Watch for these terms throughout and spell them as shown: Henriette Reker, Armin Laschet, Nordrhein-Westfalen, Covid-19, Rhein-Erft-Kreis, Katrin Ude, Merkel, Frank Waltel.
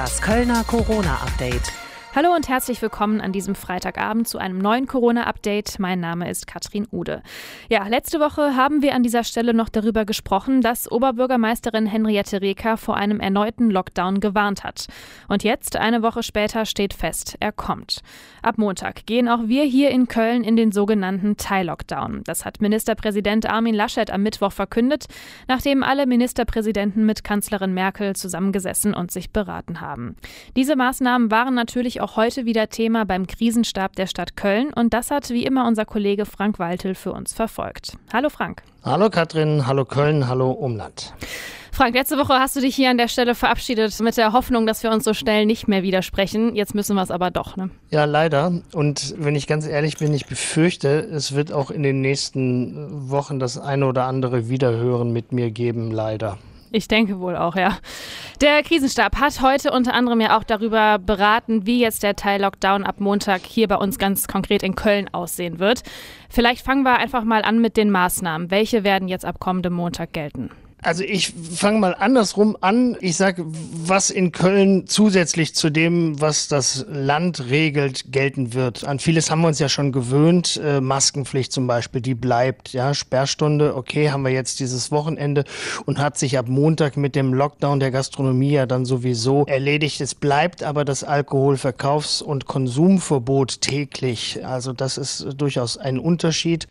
Das Kölner Corona-Update. Hallo und herzlich willkommen an diesem Freitagabend zu einem neuen Corona-Update. Mein Name ist Katrin Ude. Ja, letzte Woche haben wir an dieser Stelle noch darüber gesprochen, dass Oberbürgermeisterin Henriette Reker vor einem erneuten Lockdown gewarnt hat. Und jetzt, eine Woche später, steht fest, er kommt. Ab Montag gehen auch wir hier in Köln in den sogenannten Teil-Lockdown. Das hat Ministerpräsident Armin Laschet am Mittwoch verkündet, nachdem alle Ministerpräsidenten mit Kanzlerin Merkel zusammengesessen und sich beraten haben. Diese Maßnahmen waren natürlich auch heute wieder Thema beim Krisenstab der Stadt Köln, und das hat wie immer unser Kollege Frank Waltel für uns verfolgt. Hallo Frank. Hallo Katrin, hallo Köln, hallo Umland. Frank, letzte Woche hast du dich hier an der Stelle verabschiedet mit der Hoffnung, dass wir uns so schnell nicht mehr widersprechen. Jetzt müssen wir es aber doch, ne? Ja, leider. Und wenn ich ganz ehrlich bin, ich befürchte, es wird auch in den nächsten Wochen das eine oder andere Wiederhören mit mir geben, leider. Ich denke wohl auch, ja. Der Krisenstab hat heute unter anderem ja auch darüber beraten, wie jetzt der Teil-Lockdown ab Montag hier bei uns ganz konkret in Köln aussehen wird. Vielleicht fangen wir einfach mal an mit den Maßnahmen. Welche werden jetzt ab kommendem Montag gelten? Also ich fange mal andersrum an. Ich sage, was in Köln zusätzlich zu dem, was das Land regelt, gelten wird. An vieles haben wir uns ja schon gewöhnt. Maskenpflicht zum Beispiel, die bleibt. Ja, Sperrstunde, okay, haben wir jetzt dieses Wochenende und hat sich ab Montag mit dem Lockdown der Gastronomie ja dann sowieso erledigt. Es bleibt aber das Alkoholverkaufs- und Konsumverbot täglich. Also das ist durchaus ein Unterschied.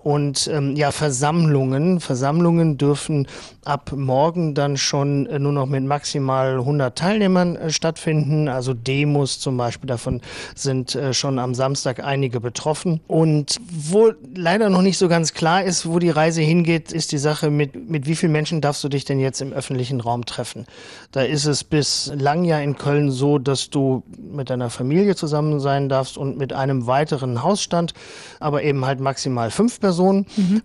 Und Versammlungen dürfen ab morgen dann schon nur noch mit maximal 100 Teilnehmern stattfinden. Also Demos zum Beispiel, davon sind schon am Samstag einige betroffen. Und wo leider noch nicht so ganz klar ist, wo die Reise hingeht, ist die Sache, mit wie vielen Menschen darfst du dich denn jetzt im öffentlichen Raum treffen? Da ist es bislang ja in Köln so, dass du mit deiner Familie zusammen sein darfst und mit einem weiteren Hausstand, aber eben halt maximal 5 Personen.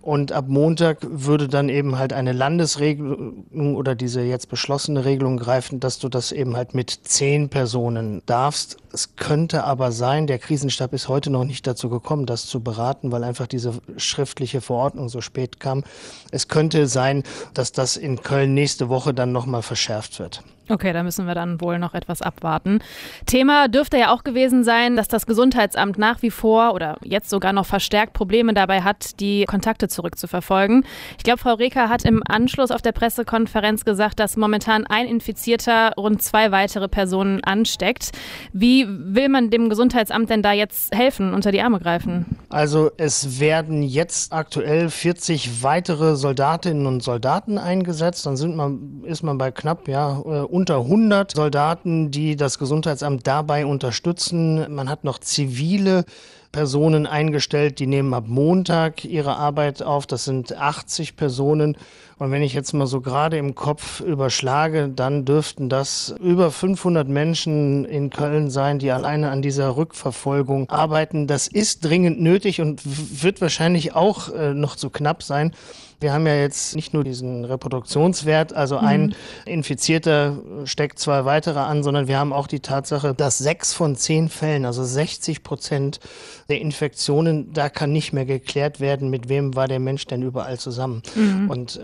Und ab Montag würde dann eben halt eine Landesregelung oder diese jetzt beschlossene Regelung greifen, dass du das eben halt mit 10 Personen darfst. Es könnte aber sein, der Krisenstab ist heute noch nicht dazu gekommen, das zu beraten, weil einfach diese schriftliche Verordnung so spät kam. Es könnte sein, dass das in Köln nächste Woche dann nochmal verschärft wird. Okay, da müssen wir dann wohl noch etwas abwarten. Thema dürfte ja auch gewesen sein, dass das Gesundheitsamt nach wie vor oder jetzt sogar noch verstärkt Probleme dabei hat, die Kontakte zurückzuverfolgen. Ich glaube, Frau Reker hat im Anschluss auf der Pressekonferenz gesagt, dass momentan ein Infizierter rund 2 weitere Personen ansteckt. Wie will man dem Gesundheitsamt denn da jetzt helfen, unter die Arme greifen? Also es werden jetzt aktuell 40 weitere Soldatinnen und Soldaten eingesetzt. Dann ist man bei knapp, unter 100 Soldaten, die das Gesundheitsamt dabei unterstützen. Man hat noch zivile Personen eingestellt, die nehmen ab Montag ihre Arbeit auf. Das sind 80 Personen. Und wenn ich jetzt mal so gerade im Kopf überschlage, dann dürften das über 500 Menschen in Köln sein, die alleine an dieser Rückverfolgung arbeiten. Das ist dringend nötig und wird wahrscheinlich auch noch zu knapp sein. Wir haben ja jetzt nicht nur diesen Reproduktionswert, also ein Infizierter steckt 2 weitere an, sondern wir haben auch die Tatsache, dass 6 von 10 Fällen, also 60% der Infektionen, da kann nicht mehr geklärt werden, mit wem war der Mensch denn überall zusammen. Mhm. Und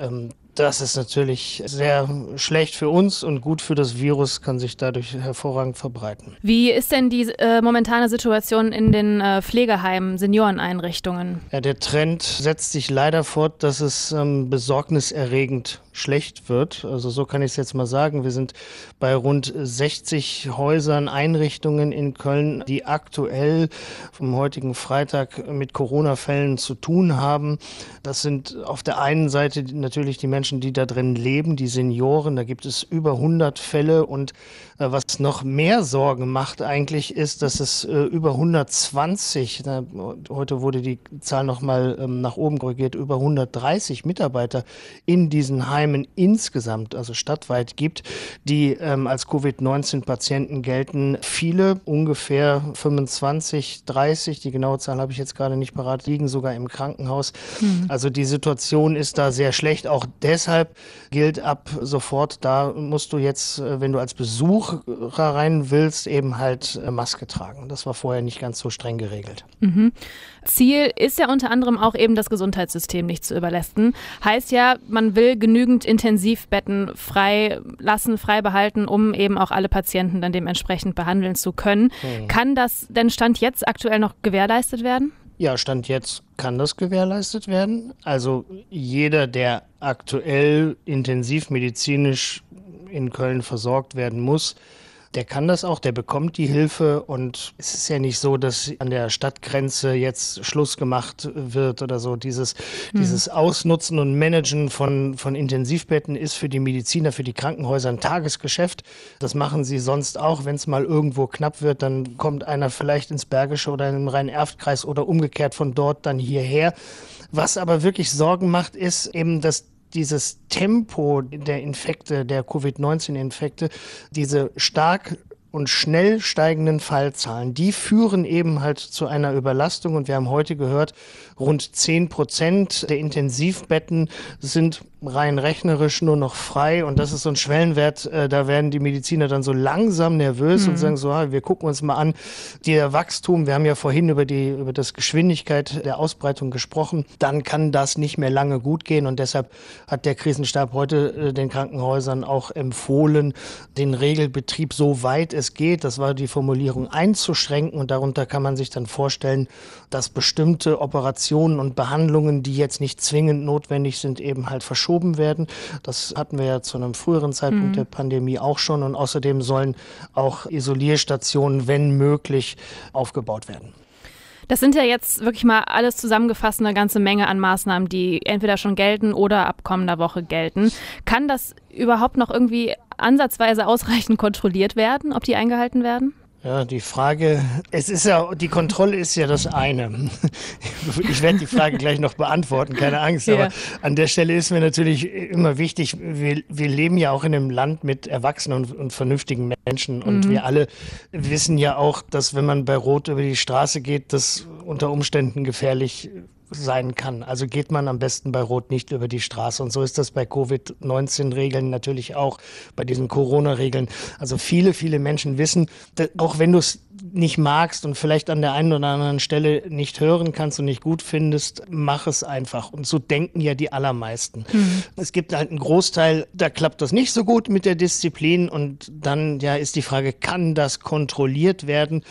das ist natürlich sehr schlecht für uns und gut für das Virus, kann sich dadurch hervorragend verbreiten. Wie ist denn die momentane Situation in den Pflegeheimen, Senioreneinrichtungen? Ja, der Trend setzt sich leider fort, dass es besorgniserregend schlecht wird. Also so kann ich es jetzt mal sagen. Wir sind bei rund 60 Häusern, Einrichtungen in Köln, die aktuell vom heutigen Freitag mit Corona-Fällen zu tun haben. Das sind auf der einen Seite natürlich die Menschen, die da drin leben, die Senioren. Da gibt es über 100 Fälle. Und was noch mehr Sorgen macht eigentlich, ist, dass es über 120, heute wurde die Zahl nochmal nach oben korrigiert, über 130 Mitarbeiter in diesen Heimen insgesamt, also stadtweit, gibt, die als Covid-19-Patienten gelten. Viele, ungefähr 25, 30, die genaue Zahl habe ich jetzt gerade nicht parat, liegen sogar im Krankenhaus. Also die Situation ist da sehr schlecht. Auch deshalb gilt ab sofort, da musst du jetzt, wenn du als Besucher rein willst, eben halt Maske tragen. Das war vorher nicht ganz so streng geregelt. Mhm. Ziel ist ja unter anderem auch eben das Gesundheitssystem nicht zu überlasten. Heißt ja, man will genügend Intensivbetten frei behalten, um eben auch alle Patienten dann dementsprechend behandeln zu können. Mhm. Kann das denn Stand jetzt aktuell noch gewährleistet werden? Ja, Stand jetzt kann das gewährleistet werden. Also jeder, der aktuell intensivmedizinisch in Köln versorgt werden muss, der kann das auch, der bekommt die Hilfe. Und es ist ja nicht so, dass an der Stadtgrenze jetzt Schluss gemacht wird oder so. Dieses Ausnutzen und Managen von Intensivbetten ist für die Mediziner, für die Krankenhäuser ein Tagesgeschäft. Das machen sie sonst auch. Wenn es mal irgendwo knapp wird, dann kommt einer vielleicht ins Bergische oder in den Rhein-Erft-Kreis oder umgekehrt von dort dann hierher. Was aber wirklich Sorgen macht, ist eben, dass dieses Tempo der Infekte, der Covid-19-Infekte, diese stark und schnell steigenden Fallzahlen, die führen eben halt zu einer Überlastung. Und wir haben heute gehört, rund 10% der Intensivbetten sind rein rechnerisch nur noch frei. Und das ist so ein Schwellenwert, da werden die Mediziner dann so langsam nervös und sagen so, wir gucken uns mal an, der Wachstum, wir haben ja vorhin über das Geschwindigkeit der Ausbreitung gesprochen, dann kann das nicht mehr lange gut gehen. Und deshalb hat der Krisenstab heute den Krankenhäusern auch empfohlen, den Regelbetrieb so weit es geht, das war die Formulierung, einzuschränken. Und darunter kann man sich dann vorstellen, dass bestimmte Operationen und Behandlungen, die jetzt nicht zwingend notwendig sind, eben halt verschoben werden. Das hatten wir ja zu einem früheren Zeitpunkt der Pandemie auch schon. Und außerdem sollen auch Isolierstationen, wenn möglich, aufgebaut werden. Das sind ja jetzt wirklich mal alles zusammengefasst eine ganze Menge an Maßnahmen, die entweder schon gelten oder ab kommender Woche gelten. Kann das überhaupt noch irgendwie ansatzweise ausreichend kontrolliert werden, ob die eingehalten werden? Ja, die Frage, die Kontrolle ist ja das eine. Ich werde die Frage gleich noch beantworten, keine Angst. Ja. Aber an der Stelle ist mir natürlich immer wichtig, wir leben ja auch in einem Land mit erwachsenen und vernünftigen Menschen. Und wir alle wissen ja auch, dass wenn man bei Rot über die Straße geht, das unter Umständen gefährlich sein kann. Also geht man am besten bei Rot nicht über die Straße. Und so ist das bei Covid-19-Regeln natürlich auch, bei diesen Corona-Regeln. Also viele, viele Menschen wissen, auch wenn du es nicht magst und vielleicht an der einen oder anderen Stelle nicht hören kannst und nicht gut findest, mach es einfach. Und so denken ja die allermeisten. Es gibt halt einen Großteil, da klappt das nicht so gut mit der Disziplin. Und dann ja ist die Frage, kann das kontrolliert werden?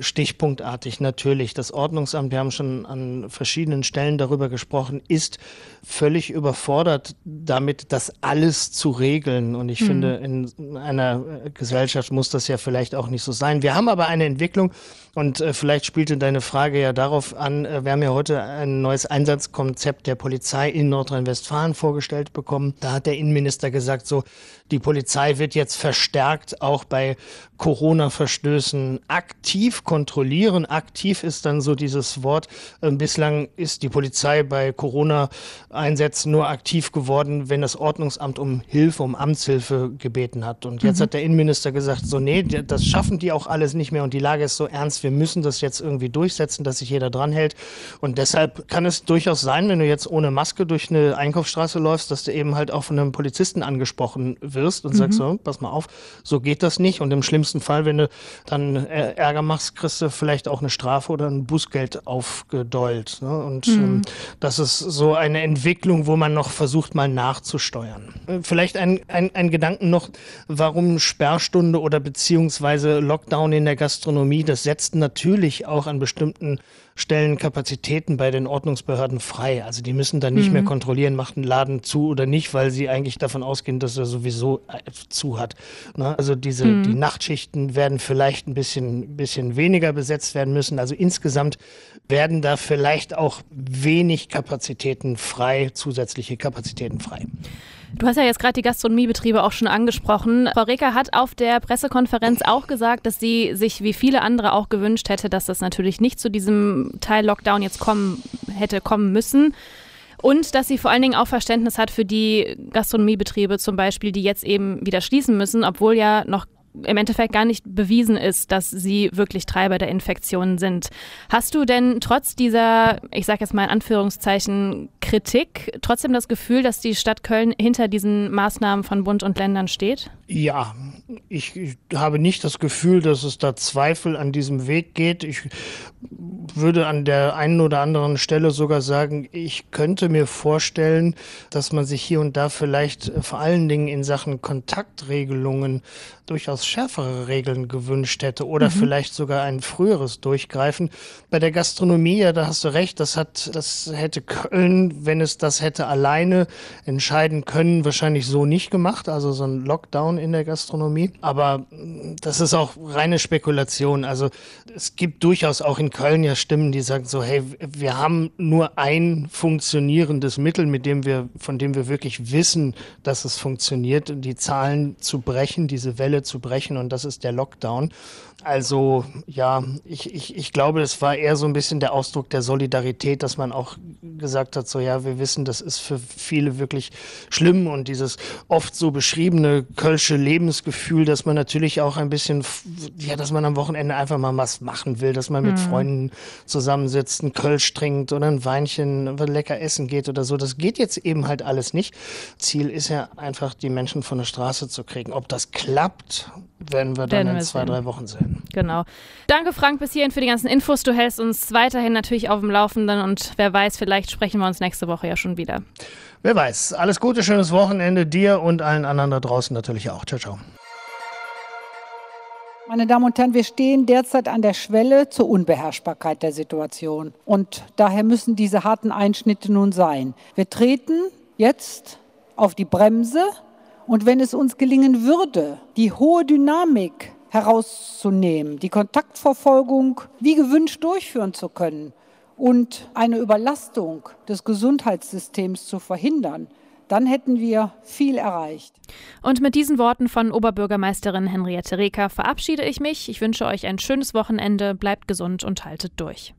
Stichpunktartig natürlich. Das Ordnungsamt, wir haben schon an verschiedenen Stellen darüber gesprochen, ist völlig überfordert damit, das alles zu regeln. Und ich finde, in einer Gesellschaft muss das ja vielleicht auch nicht so sein. Wir haben aber eine Entwicklung und vielleicht spielte deine Frage ja darauf an, wir haben ja heute ein neues Einsatzkonzept der Polizei in Nordrhein-Westfalen vorgestellt bekommen. Da hat der Innenminister gesagt, so, die Polizei wird jetzt verstärkt auch bei Corona-Verstößen aktiv kontrollieren. Aktiv ist dann so dieses Wort. Bislang ist die Polizei bei Corona-Einsätzen nur aktiv geworden, wenn das Ordnungsamt um Hilfe, um Amtshilfe gebeten hat. Und jetzt hat der Innenminister gesagt, so nee, das schaffen die auch alles nicht mehr und die Lage ist so ernst, wir müssen das jetzt irgendwie durchsetzen, dass sich jeder dran hält. Und deshalb kann es durchaus sein, wenn du jetzt ohne Maske durch eine Einkaufsstraße läufst, dass du eben halt auch von einem Polizisten angesprochen wirst und sagst, so, pass mal auf, so geht das nicht. Und im schlimmsten Fall, wenn du dann Ärger machst, kriegst du vielleicht auch eine Strafe oder ein Bußgeld aufgedollt. Ne? Und das ist so eine Entwicklung, wo man noch versucht, mal nachzusteuern. Vielleicht ein Gedanken noch, warum Sperrstunde oder beziehungsweise Lockdown in der Gastronomie, das setzt natürlich auch an bestimmten Stellen Kapazitäten bei den Ordnungsbehörden frei. Also die müssen dann nicht mehr kontrollieren, macht einen Laden zu oder nicht, weil sie eigentlich davon ausgehen, dass er sowieso zu hat. Ne? Also die Nachtschichten werden vielleicht ein bisschen weniger besetzt werden müssen. Also insgesamt werden da vielleicht auch wenig Kapazitäten frei, zusätzliche Kapazitäten frei. Du hast ja jetzt gerade die Gastronomiebetriebe auch schon angesprochen. Frau Reker hat auf der Pressekonferenz auch gesagt, dass sie sich wie viele andere auch gewünscht hätte, dass das natürlich nicht zu diesem Teil Lockdown jetzt kommen müssen. Und dass sie vor allen Dingen auch Verständnis hat für die Gastronomiebetriebe zum Beispiel, die jetzt eben wieder schließen müssen, obwohl ja noch im Endeffekt gar nicht bewiesen ist, dass sie wirklich Treiber der Infektionen sind. Hast du denn trotz dieser, ich sage jetzt mal in Anführungszeichen, Kritik, trotzdem das Gefühl, dass die Stadt Köln hinter diesen Maßnahmen von Bund und Ländern steht? Ja, ich habe nicht das Gefühl, dass es da Zweifel an diesem Weg geht. Ich würde an der einen oder anderen Stelle sogar sagen, ich könnte mir vorstellen, dass man sich hier und da vielleicht vor allen Dingen in Sachen Kontaktregelungen durchaus schärfere Regeln gewünscht hätte oder vielleicht sogar ein früheres Durchgreifen. Bei der Gastronomie, ja, da hast du recht, das hätte Köln, wenn es das hätte alleine entscheiden können, wahrscheinlich so nicht gemacht, also so ein Lockdown in der Gastronomie. Aber das ist auch reine Spekulation. Also es gibt durchaus auch in Köln ja Stimmen, die sagen so, hey, wir haben nur ein funktionierendes Mittel, von dem wir wirklich wissen, dass es funktioniert, die Zahlen zu brechen, diese Welle zu brechen, und das ist der Lockdown. Also ja, ich glaube, das war eher so ein bisschen der Ausdruck der Solidarität, dass man auch gesagt hat, so ja, wir wissen, das ist für viele wirklich schlimm, und dieses oft so beschriebene kölsche Lebensgefühl, dass man natürlich auch ein bisschen, ja, dass man am Wochenende einfach mal was machen will, dass man mit Freunden zusammensitzt, einen Kölsch trinkt oder ein Weinchen, lecker essen geht oder so. Das geht jetzt eben halt alles nicht. Ziel ist ja einfach, die Menschen von der Straße zu kriegen. Ob das klappt, werden wir dann in 2-3 Wochen sehen. Genau. Danke, Frank, bis hierhin für die ganzen Infos. Du hältst uns weiterhin natürlich auf dem Laufenden, und wer weiß, vielleicht sprechen wir uns nächste Woche ja schon wieder. Wer weiß. Alles Gute, schönes Wochenende dir und allen anderen da draußen natürlich auch. Ciao, ciao. Meine Damen und Herren, wir stehen derzeit an der Schwelle zur Unbeherrschbarkeit der Situation. Und daher müssen diese harten Einschnitte nun sein. Wir treten jetzt auf die Bremse. Und wenn es uns gelingen würde, die hohe Dynamik herauszunehmen, die Kontaktverfolgung wie gewünscht durchführen zu können und eine Überlastung des Gesundheitssystems zu verhindern, dann hätten wir viel erreicht. Und mit diesen Worten von Oberbürgermeisterin Henriette Reker verabschiede ich mich. Ich wünsche euch ein schönes Wochenende, bleibt gesund und haltet durch.